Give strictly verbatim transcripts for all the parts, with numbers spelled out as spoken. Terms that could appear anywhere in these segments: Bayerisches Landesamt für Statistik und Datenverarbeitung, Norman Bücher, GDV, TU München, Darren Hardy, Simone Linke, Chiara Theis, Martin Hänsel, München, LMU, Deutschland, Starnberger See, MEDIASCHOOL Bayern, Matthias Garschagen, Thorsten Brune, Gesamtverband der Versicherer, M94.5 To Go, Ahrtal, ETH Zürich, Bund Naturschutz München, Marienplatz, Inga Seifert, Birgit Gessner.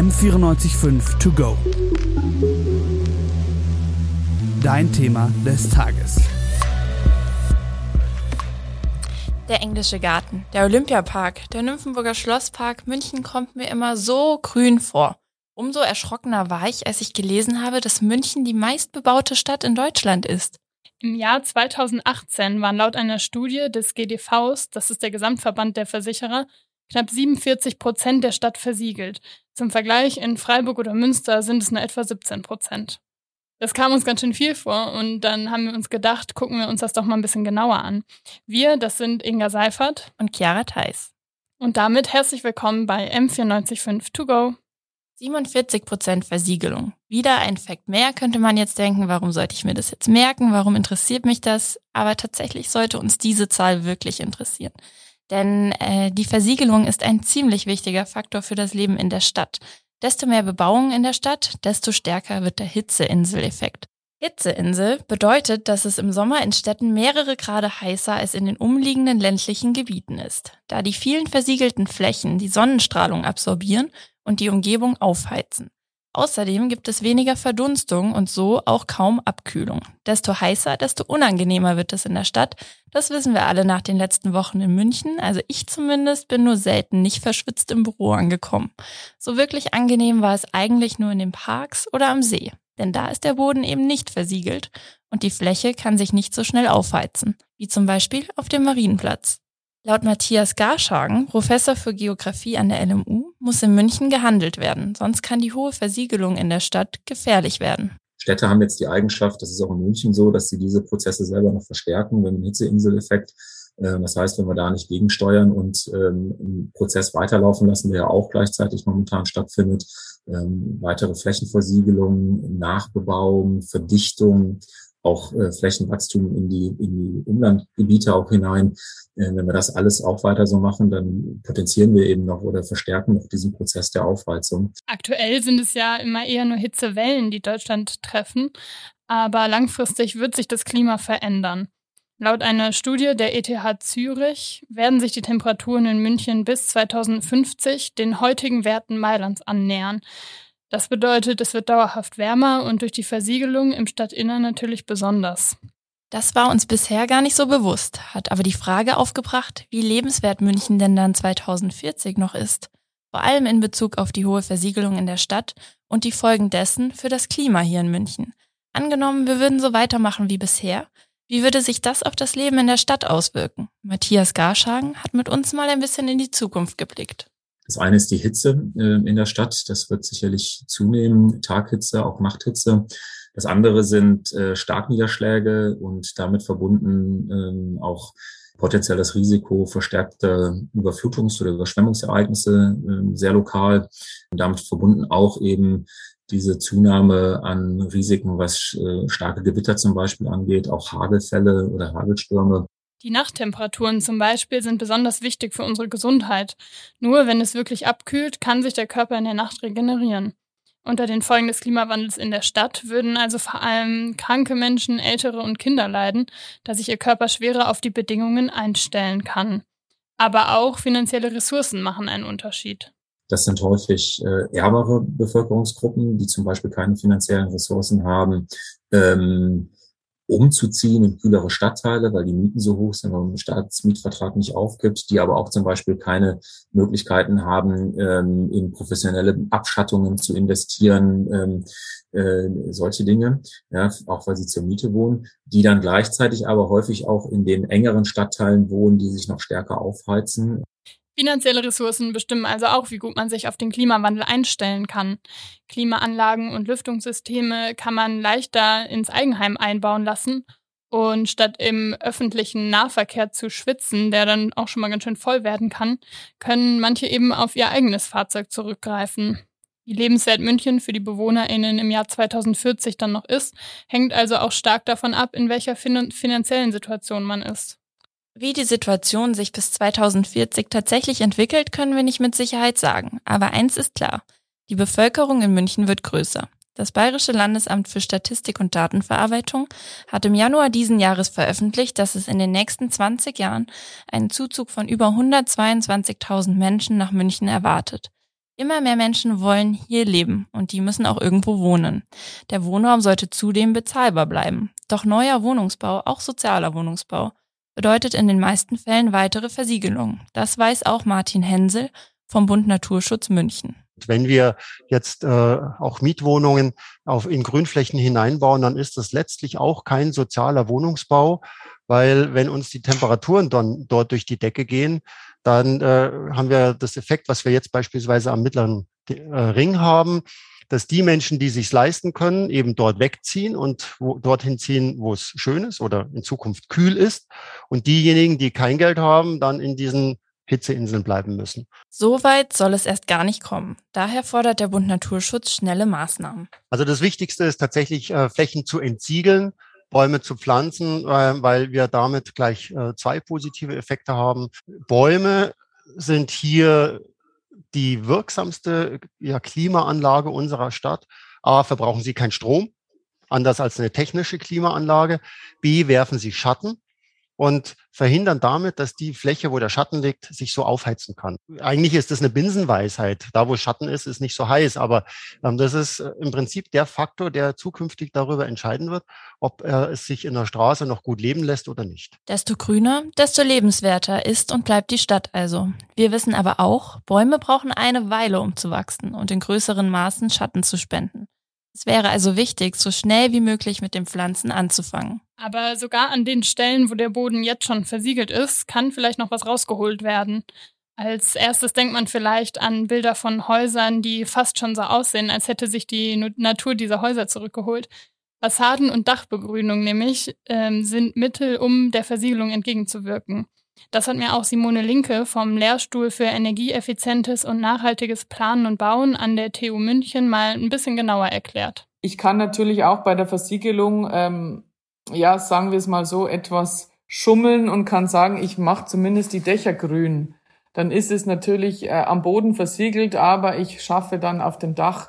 M vierundneunzig Komma fünf To Go. Dein Thema des Tages. Der englische Garten, der Olympiapark, der Nymphenburger Schlosspark, München kommt mir immer so grün vor. Umso erschrockener war ich, als ich gelesen habe, dass München die meistbebaute Stadt in Deutschland ist. Im Jahr zweitausendachtzehn waren laut einer Studie des G D Vs, das ist der Gesamtverband der Versicherer, knapp siebenundvierzig Prozent der Stadt versiegelt. Zum Vergleich, in Freiburg oder Münster sind es nur etwa siebzehn Prozent. Das kam uns ganz schön viel vor und dann haben wir uns gedacht, gucken wir uns das doch mal ein bisschen genauer an. Wir, das sind Inga Seifert und Chiara Theis. Und damit herzlich willkommen bei M vierundneunzig Komma fünf To Go. siebenundvierzig Prozent Versiegelung. Wieder ein Fact mehr, könnte man jetzt denken, warum sollte ich mir das jetzt merken, warum interessiert mich das? Aber tatsächlich sollte uns diese Zahl wirklich interessieren. Denn äh, die Versiegelung ist ein ziemlich wichtiger Faktor für das Leben in der Stadt. Desto mehr Bebauung in der Stadt, desto stärker wird der Hitzeinsel-Effekt. Hitzeinsel bedeutet, dass es im Sommer in Städten mehrere Grad heißer als in den umliegenden ländlichen Gebieten ist, da die vielen versiegelten Flächen die Sonnenstrahlung absorbieren und die Umgebung aufheizen. Außerdem gibt es weniger Verdunstung und so auch kaum Abkühlung. Desto heißer, desto unangenehmer wird es in der Stadt. Das wissen wir alle nach den letzten Wochen in München. Also ich zumindest bin nur selten nicht verschwitzt im Büro angekommen. So wirklich angenehm war es eigentlich nur in den Parks oder am See. Denn da ist der Boden eben nicht versiegelt und die Fläche kann sich nicht so schnell aufheizen. Wie zum Beispiel auf dem Marienplatz. Laut Matthias Garschagen, Professor für Geografie an der L M U, muss in München gehandelt werden, sonst kann die hohe Versiegelung in der Stadt gefährlich werden. Städte haben jetzt die Eigenschaft, das ist auch in München so, dass sie diese Prozesse selber noch verstärken, wenn den Hitzeinsel-Effekt. Das heißt, wenn wir da nicht gegensteuern und einen Prozess weiterlaufen lassen, der ja auch gleichzeitig momentan stattfindet, weitere Flächenversiegelung, Nachbebauung, Verdichtung, auch äh, Flächenwachstum in die, in die Umlandgebiete auch hinein. Äh, wenn wir das alles auch weiter so machen, dann potenzieren wir eben noch oder verstärken noch diesen Prozess der Aufheizung. Aktuell sind es ja immer eher nur Hitzewellen, die Deutschland treffen. Aber langfristig wird sich das Klima verändern. Laut einer Studie der E T H Zürich werden sich die Temperaturen in München bis zweitausendfünfzig den heutigen Werten Mailands annähern. Das bedeutet, es wird dauerhaft wärmer und durch die Versiegelung im Stadtinnern natürlich besonders. Das war uns bisher gar nicht so bewusst, hat aber die Frage aufgebracht, wie lebenswert München denn dann zweitausendvierzig noch ist. Vor allem in Bezug auf die hohe Versiegelung in der Stadt und die Folgen dessen für das Klima hier in München. Angenommen, wir würden so weitermachen wie bisher. Wie würde sich das auf das Leben in der Stadt auswirken? Matthias Garschagen hat mit uns mal ein bisschen in die Zukunft geblickt. Das eine ist die Hitze in der Stadt. Das wird sicherlich zunehmen. Taghitze, auch Nachthitze. Das andere sind Starkniederschläge und damit verbunden auch potenziell das Risiko verstärkter Überflutungs- oder Überschwemmungsereignisse, sehr lokal. Und damit verbunden auch eben diese Zunahme an Risiken, was starke Gewitter zum Beispiel angeht, auch Hagelfälle oder Hagelstürme. Die Nachttemperaturen zum Beispiel sind besonders wichtig für unsere Gesundheit. Nur wenn es wirklich abkühlt, kann sich der Körper in der Nacht regenerieren. Unter den Folgen des Klimawandels in der Stadt würden also vor allem kranke Menschen, Ältere und Kinder leiden, da sich ihr Körper schwerer auf die Bedingungen einstellen kann. Aber auch finanzielle Ressourcen machen einen Unterschied. Das sind häufig äh, ärmere Bevölkerungsgruppen, die zum Beispiel keine finanziellen Ressourcen haben, ähm, umzuziehen in kühlere Stadtteile, weil die Mieten so hoch sind, weil man den Staatsmietvertrag nicht aufgibt, die aber auch zum Beispiel keine Möglichkeiten haben, ähm, in professionelle Abschattungen zu investieren, ähm, äh, solche Dinge, ja, auch weil sie zur Miete wohnen, die dann gleichzeitig aber häufig auch in den engeren Stadtteilen wohnen, die sich noch stärker aufheizen. Finanzielle Ressourcen bestimmen also auch, wie gut man sich auf den Klimawandel einstellen kann. Klimaanlagen und Lüftungssysteme kann man leichter ins Eigenheim einbauen lassen. Und statt im öffentlichen Nahverkehr zu schwitzen, der dann auch schon mal ganz schön voll werden kann, können manche eben auf ihr eigenes Fahrzeug zurückgreifen. Wie lebenswert München für die BewohnerInnen im Jahr zweitausendvierzig dann noch ist, hängt also auch stark davon ab, in welcher fin- finanziellen Situation man ist. Wie die Situation sich bis zweitausendvierzig tatsächlich entwickelt, können wir nicht mit Sicherheit sagen. Aber eins ist klar, die Bevölkerung in München wird größer. Das Bayerische Landesamt für Statistik und Datenverarbeitung hat im Januar diesen Jahres veröffentlicht, dass es in den nächsten zwanzig Jahren einen Zuzug von über hundertzweiundzwanzigtausend Menschen nach München erwartet. Immer mehr Menschen wollen hier leben und die müssen auch irgendwo wohnen. Der Wohnraum sollte zudem bezahlbar bleiben. Doch neuer Wohnungsbau, auch sozialer Wohnungsbau, bedeutet in den meisten Fällen weitere Versiegelungen. Das weiß auch Martin Hänsel vom Bund Naturschutz München. Wenn wir jetzt äh, auch Mietwohnungen auf, in Grünflächen hineinbauen, dann ist das letztlich auch kein sozialer Wohnungsbau, weil wenn uns die Temperaturen dann dort durch die Decke gehen, dann äh, haben wir das Effekt, was wir jetzt beispielsweise am Mittleren äh, Ring haben, dass die Menschen, die sich's leisten können, eben dort wegziehen und wo, dorthin ziehen, wo es schön ist oder in Zukunft kühl ist, und diejenigen, die kein Geld haben, dann in diesen Hitzeinseln bleiben müssen. So weit soll es erst gar nicht kommen. Daher fordert der Bund Naturschutz schnelle Maßnahmen. Also das Wichtigste ist tatsächlich, äh, Flächen zu entsiegeln, Bäume zu pflanzen, äh, weil wir damit gleich äh, zwei positive Effekte haben. Bäume sind hier die wirksamste ja, Klimaanlage unserer Stadt. A, verbrauchen sie keinen Strom, anders als eine technische Klimaanlage. B, werfen sie Schatten und verhindern damit, dass die Fläche, wo der Schatten liegt, sich so aufheizen kann. Eigentlich ist das eine Binsenweisheit. Da, wo Schatten ist, ist nicht so heiß. Aber ähm, das ist im Prinzip der Faktor, der zukünftig darüber entscheiden wird, ob äh, es sich in der Straße noch gut leben lässt oder nicht. Desto grüner, desto lebenswerter ist und bleibt die Stadt also. Wir wissen aber auch, Bäume brauchen eine Weile, um zu wachsen und in größeren Maßen Schatten zu spenden. Es wäre also wichtig, so schnell wie möglich mit dem Pflanzen anzufangen. Aber sogar an den Stellen, wo der Boden jetzt schon versiegelt ist, kann vielleicht noch was rausgeholt werden. Als erstes denkt man vielleicht an Bilder von Häusern, die fast schon so aussehen, als hätte sich die Natur dieser Häuser zurückgeholt. Fassaden und Dachbegrünung nämlich ähm, sind Mittel, um der Versiegelung entgegenzuwirken. Das hat mir auch Simone Linke vom Lehrstuhl für energieeffizientes und nachhaltiges Planen und Bauen an der T U München mal ein bisschen genauer erklärt. Ich kann natürlich auch bei der Versiegelung, ähm, ja, sagen wir es mal so, etwas schummeln und kann sagen, ich mache zumindest die Dächer grün. Dann ist es natürlich äh, am Boden versiegelt, aber ich schaffe dann auf dem Dach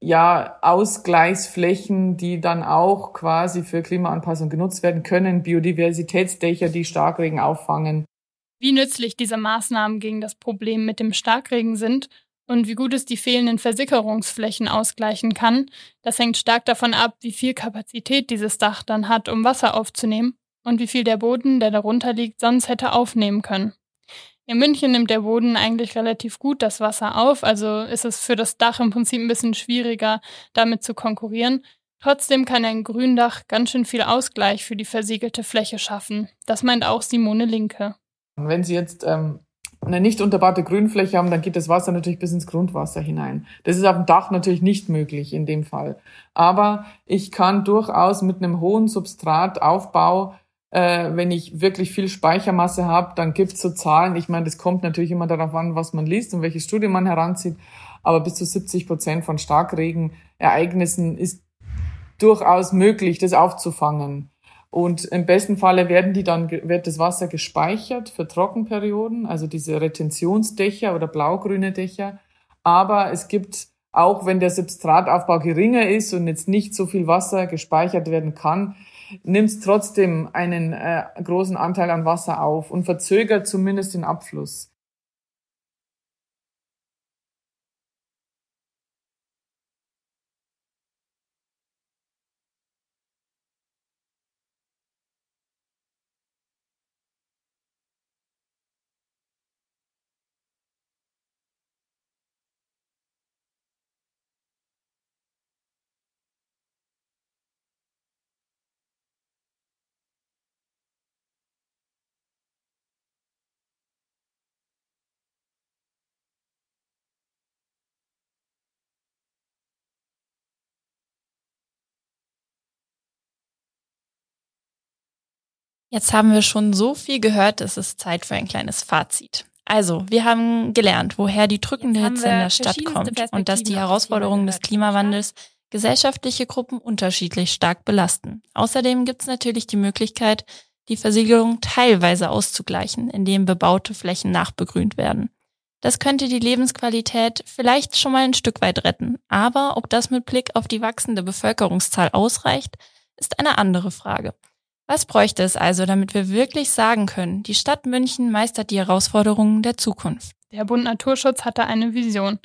ja Ausgleichsflächen, die dann auch quasi für Klimaanpassung genutzt werden können, Biodiversitätsdächer, die Starkregen auffangen. Wie nützlich diese Maßnahmen gegen das Problem mit dem Starkregen sind und wie gut es die fehlenden Versickerungsflächen ausgleichen kann, das hängt stark davon ab, wie viel Kapazität dieses Dach dann hat, um Wasser aufzunehmen und wie viel der Boden, der darunter liegt, sonst hätte aufnehmen können. In München nimmt der Boden eigentlich relativ gut das Wasser auf, also ist es für das Dach im Prinzip ein bisschen schwieriger, damit zu konkurrieren. Trotzdem kann ein Gründach ganz schön viel Ausgleich für die versiegelte Fläche schaffen. Das meint auch Simone Linke. Wenn Sie jetzt ähm, eine nicht unterbaute Grünfläche haben, dann geht das Wasser natürlich bis ins Grundwasser hinein. Das ist auf dem Dach natürlich nicht möglich in dem Fall. Aber ich kann durchaus mit einem hohen Substrataufbau, Äh, wenn ich wirklich viel Speichermasse habe, dann gibt's so Zahlen. Ich meine, das kommt natürlich immer darauf an, was man liest und welche Studie man heranzieht. Aber bis zu siebzig Prozent von Starkregenereignissen ist durchaus möglich, das aufzufangen. Und im besten Falle werden die dann, wird das Wasser gespeichert für Trockenperioden, also diese Retentionsdächer oder blaugrüne Dächer. Aber es gibt, auch wenn der Substrataufbau geringer ist und jetzt nicht so viel Wasser gespeichert werden kann, nimmt es trotzdem einen äh, großen Anteil an Wasser auf und verzögert zumindest den Abfluss. Jetzt haben wir schon so viel gehört, es ist Zeit für ein kleines Fazit. Also, wir haben gelernt, woher die drückende Hitze in der Stadt kommt und dass die Herausforderungen des Klimawandels gesellschaftliche Gruppen unterschiedlich stark belasten. Außerdem gibt es natürlich die Möglichkeit, die Versiegelung teilweise auszugleichen, indem bebaute Flächen nachbegrünt werden. Das könnte die Lebensqualität vielleicht schon mal ein Stück weit retten. Aber ob das mit Blick auf die wachsende Bevölkerungszahl ausreicht, ist eine andere Frage. Was bräuchte es also, damit wir wirklich sagen können, die Stadt München meistert die Herausforderungen der Zukunft? Der Bund Naturschutz hatte eine Vision.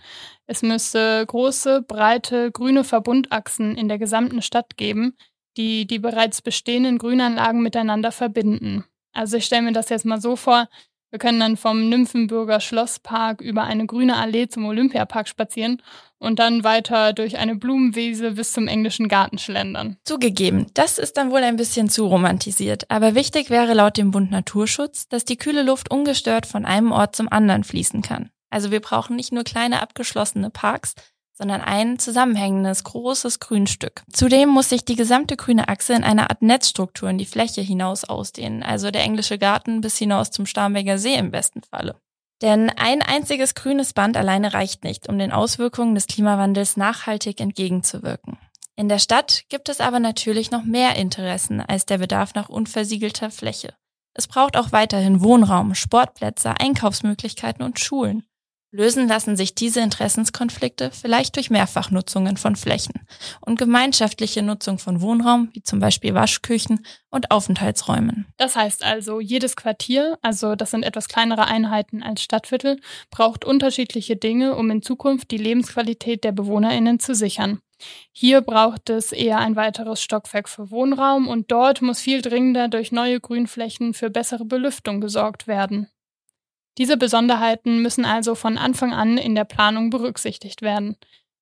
Es müsste große, breite, grüne Verbundachsen in der gesamten Stadt geben, die die bereits bestehenden Grünanlagen miteinander verbinden. Also ich stelle mir das jetzt mal so vor, wir können dann vom Nymphenburger Schlosspark über eine grüne Allee zum Olympiapark spazieren und dann weiter durch eine Blumenwiese bis zum englischen Garten schlendern. Zugegeben, das ist dann wohl ein bisschen zu romantisiert. Aber wichtig wäre laut dem Bund Naturschutz, dass die kühle Luft ungestört von einem Ort zum anderen fließen kann. Also wir brauchen nicht nur kleine abgeschlossene Parks, sondern ein zusammenhängendes, großes Grünstück. Zudem muss sich die gesamte grüne Achse in einer Art Netzstruktur in die Fläche hinaus ausdehnen, also der englische Garten bis hinaus zum Starnberger See im besten Falle. Denn ein einziges grünes Band alleine reicht nicht, um den Auswirkungen des Klimawandels nachhaltig entgegenzuwirken. In der Stadt gibt es aber natürlich noch mehr Interessen als der Bedarf nach unversiegelter Fläche. Es braucht auch weiterhin Wohnraum, Sportplätze, Einkaufsmöglichkeiten und Schulen. Lösen lassen sich diese Interessenskonflikte vielleicht durch Mehrfachnutzungen von Flächen und gemeinschaftliche Nutzung von Wohnraum, wie zum Beispiel Waschküchen und Aufenthaltsräumen. Das heißt also, jedes Quartier, also das sind etwas kleinere Einheiten als Stadtviertel, braucht unterschiedliche Dinge, um in Zukunft die Lebensqualität der BewohnerInnen zu sichern. Hier braucht es eher ein weiteres Stockwerk für Wohnraum und dort muss viel dringender durch neue Grünflächen für bessere Belüftung gesorgt werden. Diese Besonderheiten müssen also von Anfang an in der Planung berücksichtigt werden.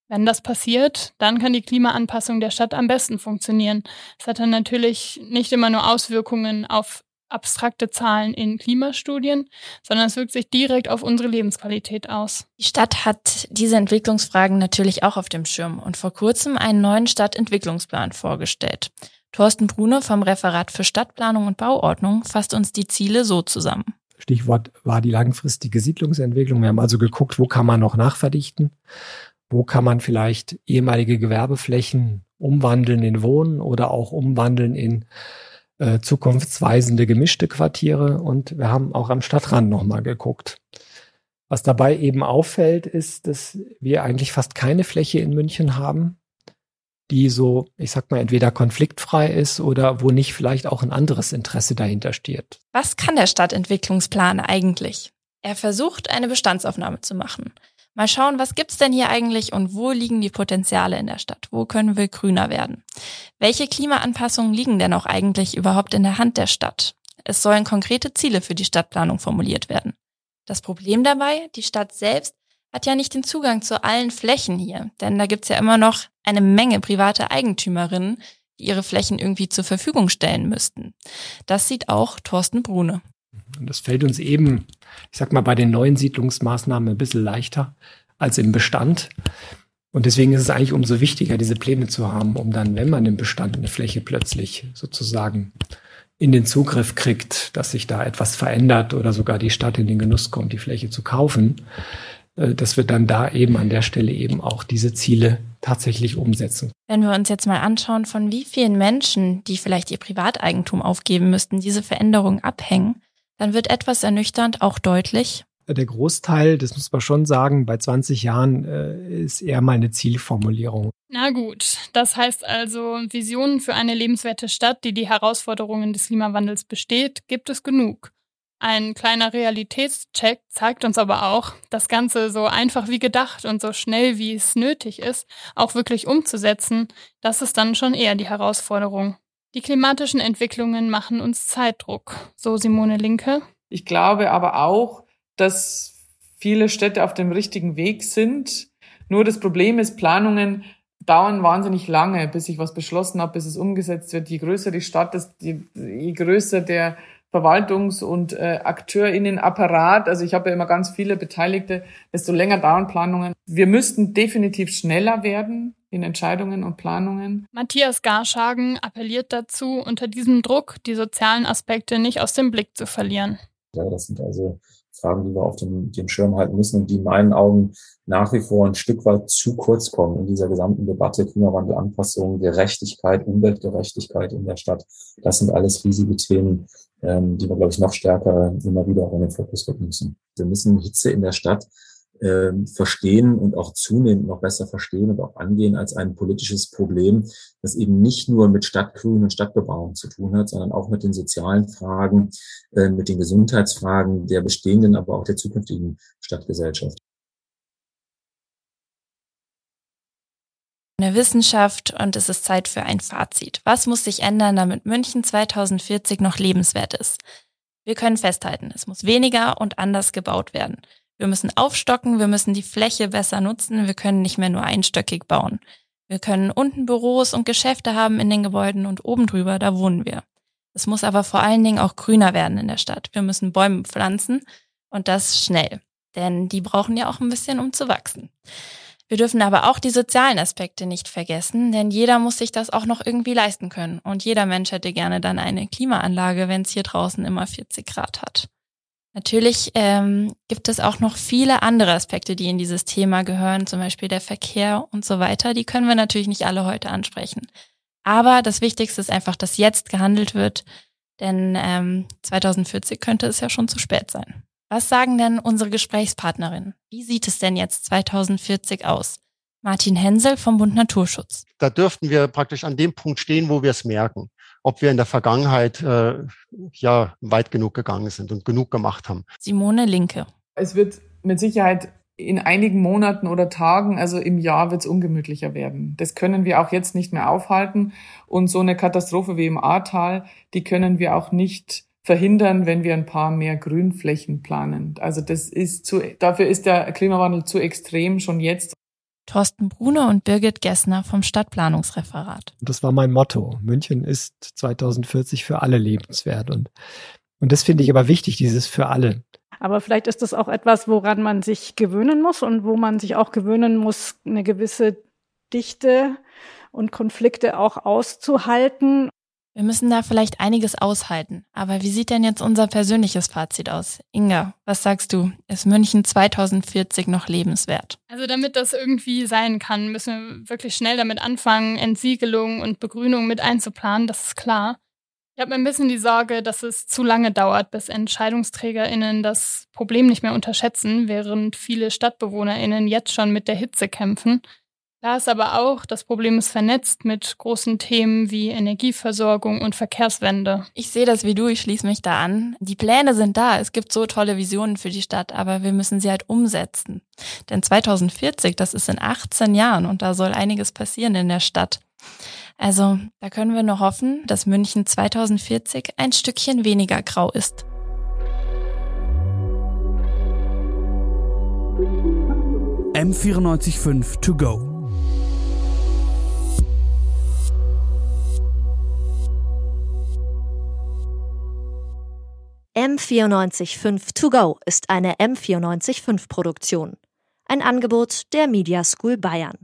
Wenn das passiert, dann kann die Klimaanpassung der Stadt am besten funktionieren. Es hat dann natürlich nicht immer nur Auswirkungen auf abstrakte Zahlen in Klimastudien, sondern es wirkt sich direkt auf unsere Lebensqualität aus. Die Stadt hat diese Entwicklungsfragen natürlich auch auf dem Schirm und vor kurzem einen neuen Stadtentwicklungsplan vorgestellt. Thorsten Brune vom Referat für Stadtplanung und Bauordnung fasst uns die Ziele so zusammen. Stichwort war die langfristige Siedlungsentwicklung. Wir haben also geguckt, wo kann man noch nachverdichten, wo kann man vielleicht ehemalige Gewerbeflächen umwandeln in Wohnen oder auch umwandeln in äh, zukunftsweisende gemischte Quartiere. Und wir haben auch am Stadtrand nochmal geguckt. Was dabei eben auffällt, ist, dass wir eigentlich fast keine Fläche in München haben, die so, ich sag mal, entweder konfliktfrei ist oder wo nicht vielleicht auch ein anderes Interesse dahinter steht. Was kann der Stadtentwicklungsplan eigentlich? Er versucht, eine Bestandsaufnahme zu machen. Mal schauen, was gibt's denn hier eigentlich und wo liegen die Potenziale in der Stadt? Wo können wir grüner werden? Welche Klimaanpassungen liegen denn auch eigentlich überhaupt in der Hand der Stadt? Es sollen konkrete Ziele für die Stadtplanung formuliert werden. Das Problem dabei, die Stadt selbst hat ja nicht den Zugang zu allen Flächen hier, denn da gibt's ja immer noch eine Menge private Eigentümerinnen, die ihre Flächen irgendwie zur Verfügung stellen müssten. Das sieht auch Thorsten Brune. Das fällt uns eben, ich sag mal, bei den neuen Siedlungsmaßnahmen ein bisschen leichter als im Bestand. Und deswegen ist es eigentlich umso wichtiger, diese Pläne zu haben, um dann, wenn man im Bestand eine Fläche plötzlich sozusagen in den Zugriff kriegt, dass sich da etwas verändert oder sogar die Stadt in den Genuss kommt, die Fläche zu kaufen, dass wir dann da eben an der Stelle eben auch diese Ziele tatsächlich umsetzen. Wenn wir uns jetzt mal anschauen, von wie vielen Menschen, die vielleicht ihr Privateigentum aufgeben müssten, diese Veränderungen abhängen, dann wird etwas ernüchternd auch deutlich. Der Großteil, das muss man schon sagen, bei zwanzig Jahren äh, ist eher mal eine Zielformulierung. Na gut, das heißt also, Visionen für eine lebenswerte Stadt, die die Herausforderungen des Klimawandels besteht, gibt es genug. Ein kleiner Realitätscheck zeigt uns aber auch, das Ganze so einfach wie gedacht und so schnell wie es nötig ist, auch wirklich umzusetzen, das ist dann schon eher die Herausforderung. Die klimatischen Entwicklungen machen uns Zeitdruck, so Simone Linke. Ich glaube aber auch, dass viele Städte auf dem richtigen Weg sind. Nur das Problem ist, Planungen dauern wahnsinnig lange, bis ich was beschlossen habe, bis es umgesetzt wird. Je größer die Stadt ist, je, je größer der Verwaltungs- und äh, AkteurInnenapparat, also ich habe ja immer ganz viele Beteiligte, desto länger dauern Planungen. Wir müssten definitiv schneller werden in Entscheidungen und Planungen. Matthias Garschagen appelliert dazu, unter diesem Druck die sozialen Aspekte nicht aus dem Blick zu verlieren. Ja, das sind also Fragen, die wir auf dem, dem Schirm halten müssen und die in meinen Augen nach wie vor ein Stück weit zu kurz kommen in dieser gesamten Debatte Klimawandel, Anpassung, Gerechtigkeit, Umweltgerechtigkeit in der Stadt. Das sind alles riesige Themen, die wir, glaube ich, noch stärker immer wieder auch in den Fokus rücken müssen. Wir müssen Hitze in der Stadt äh, verstehen und auch zunehmend noch besser verstehen und auch angehen als ein politisches Problem, das eben nicht nur mit Stadtgrün und Stadtbebauung zu tun hat, sondern auch mit den sozialen Fragen, äh, mit den Gesundheitsfragen der bestehenden, aber auch der zukünftigen Stadtgesellschaft. In der Wissenschaft und es ist Zeit für ein Fazit. Was muss sich ändern, damit München zweitausendvierzig noch lebenswert ist? Wir können festhalten, es muss weniger und anders gebaut werden. Wir müssen aufstocken, wir müssen die Fläche besser nutzen, wir können nicht mehr nur einstöckig bauen. Wir können unten Büros und Geschäfte haben in den Gebäuden und oben drüber, da wohnen wir. Es muss aber vor allen Dingen auch grüner werden in der Stadt. Wir müssen Bäume pflanzen und das schnell, denn die brauchen ja auch ein bisschen, um zu wachsen. Wir dürfen aber auch die sozialen Aspekte nicht vergessen, denn jeder muss sich das auch noch irgendwie leisten können. Und jeder Mensch hätte gerne dann eine Klimaanlage, wenn es hier draußen immer vierzig Grad hat. Natürlich ähm, gibt es auch noch viele andere Aspekte, die in dieses Thema gehören, zum Beispiel der Verkehr und so weiter. Die können wir natürlich nicht alle heute ansprechen. Aber das Wichtigste ist einfach, dass jetzt gehandelt wird, denn ähm, zweitausendvierzig könnte es ja schon zu spät sein. Was sagen denn unsere Gesprächspartnerinnen? Wie sieht es denn jetzt zweitausendvierzig aus? Martin Hänsel vom Bund Naturschutz. Da dürften wir praktisch an dem Punkt stehen, wo wir es merken, ob wir in der Vergangenheit äh, ja weit genug gegangen sind und genug gemacht haben. Simone Linke. Es wird mit Sicherheit in einigen Monaten oder Tagen, also im Jahr, wird es ungemütlicher werden. Das können wir auch jetzt nicht mehr aufhalten. Und so eine Katastrophe wie im Ahrtal, die können wir auch nicht verhindern, wenn wir ein paar mehr Grünflächen planen. Also das ist zu, dafür ist der Klimawandel zu extrem schon jetzt. Thorsten Brune und Birgit Gessner vom Stadtplanungsreferat. Das war mein Motto. München ist zweitausendvierzig für alle lebenswert. Und, und das finde ich aber wichtig, dieses für alle. Aber vielleicht ist das auch etwas, woran man sich gewöhnen muss und wo man sich auch gewöhnen muss, eine gewisse Dichte und Konflikte auch auszuhalten. Wir müssen da vielleicht einiges aushalten. Aber wie sieht denn jetzt unser persönliches Fazit aus? Inga, was sagst du? Ist München zweitausendvierzig noch lebenswert? Also damit das irgendwie sein kann, müssen wir wirklich schnell damit anfangen, Entsiegelung und Begrünung mit einzuplanen, das ist klar. Ich habe ein bisschen die Sorge, dass es zu lange dauert, bis EntscheidungsträgerInnen das Problem nicht mehr unterschätzen, während viele StadtbewohnerInnen jetzt schon mit der Hitze kämpfen. Da ist aber auch, das Problem ist vernetzt mit großen Themen wie Energieversorgung und Verkehrswende. Ich sehe das wie du, ich schließe mich da an. Die Pläne sind da, es gibt so tolle Visionen für die Stadt, aber wir müssen sie halt umsetzen. Denn zweitausendvierzig, das ist in achtzehn Jahren und da soll einiges passieren in der Stadt. Also da können wir nur hoffen, dass München zweitausendvierzig ein Stückchen weniger grau ist. M vierundneunzig Komma fünf To Go. M vierundneunzig Komma fünf To Go ist eine M vierundneunzig Komma fünf Produktion. Ein Angebot der MEDIASCHOOL Bayern.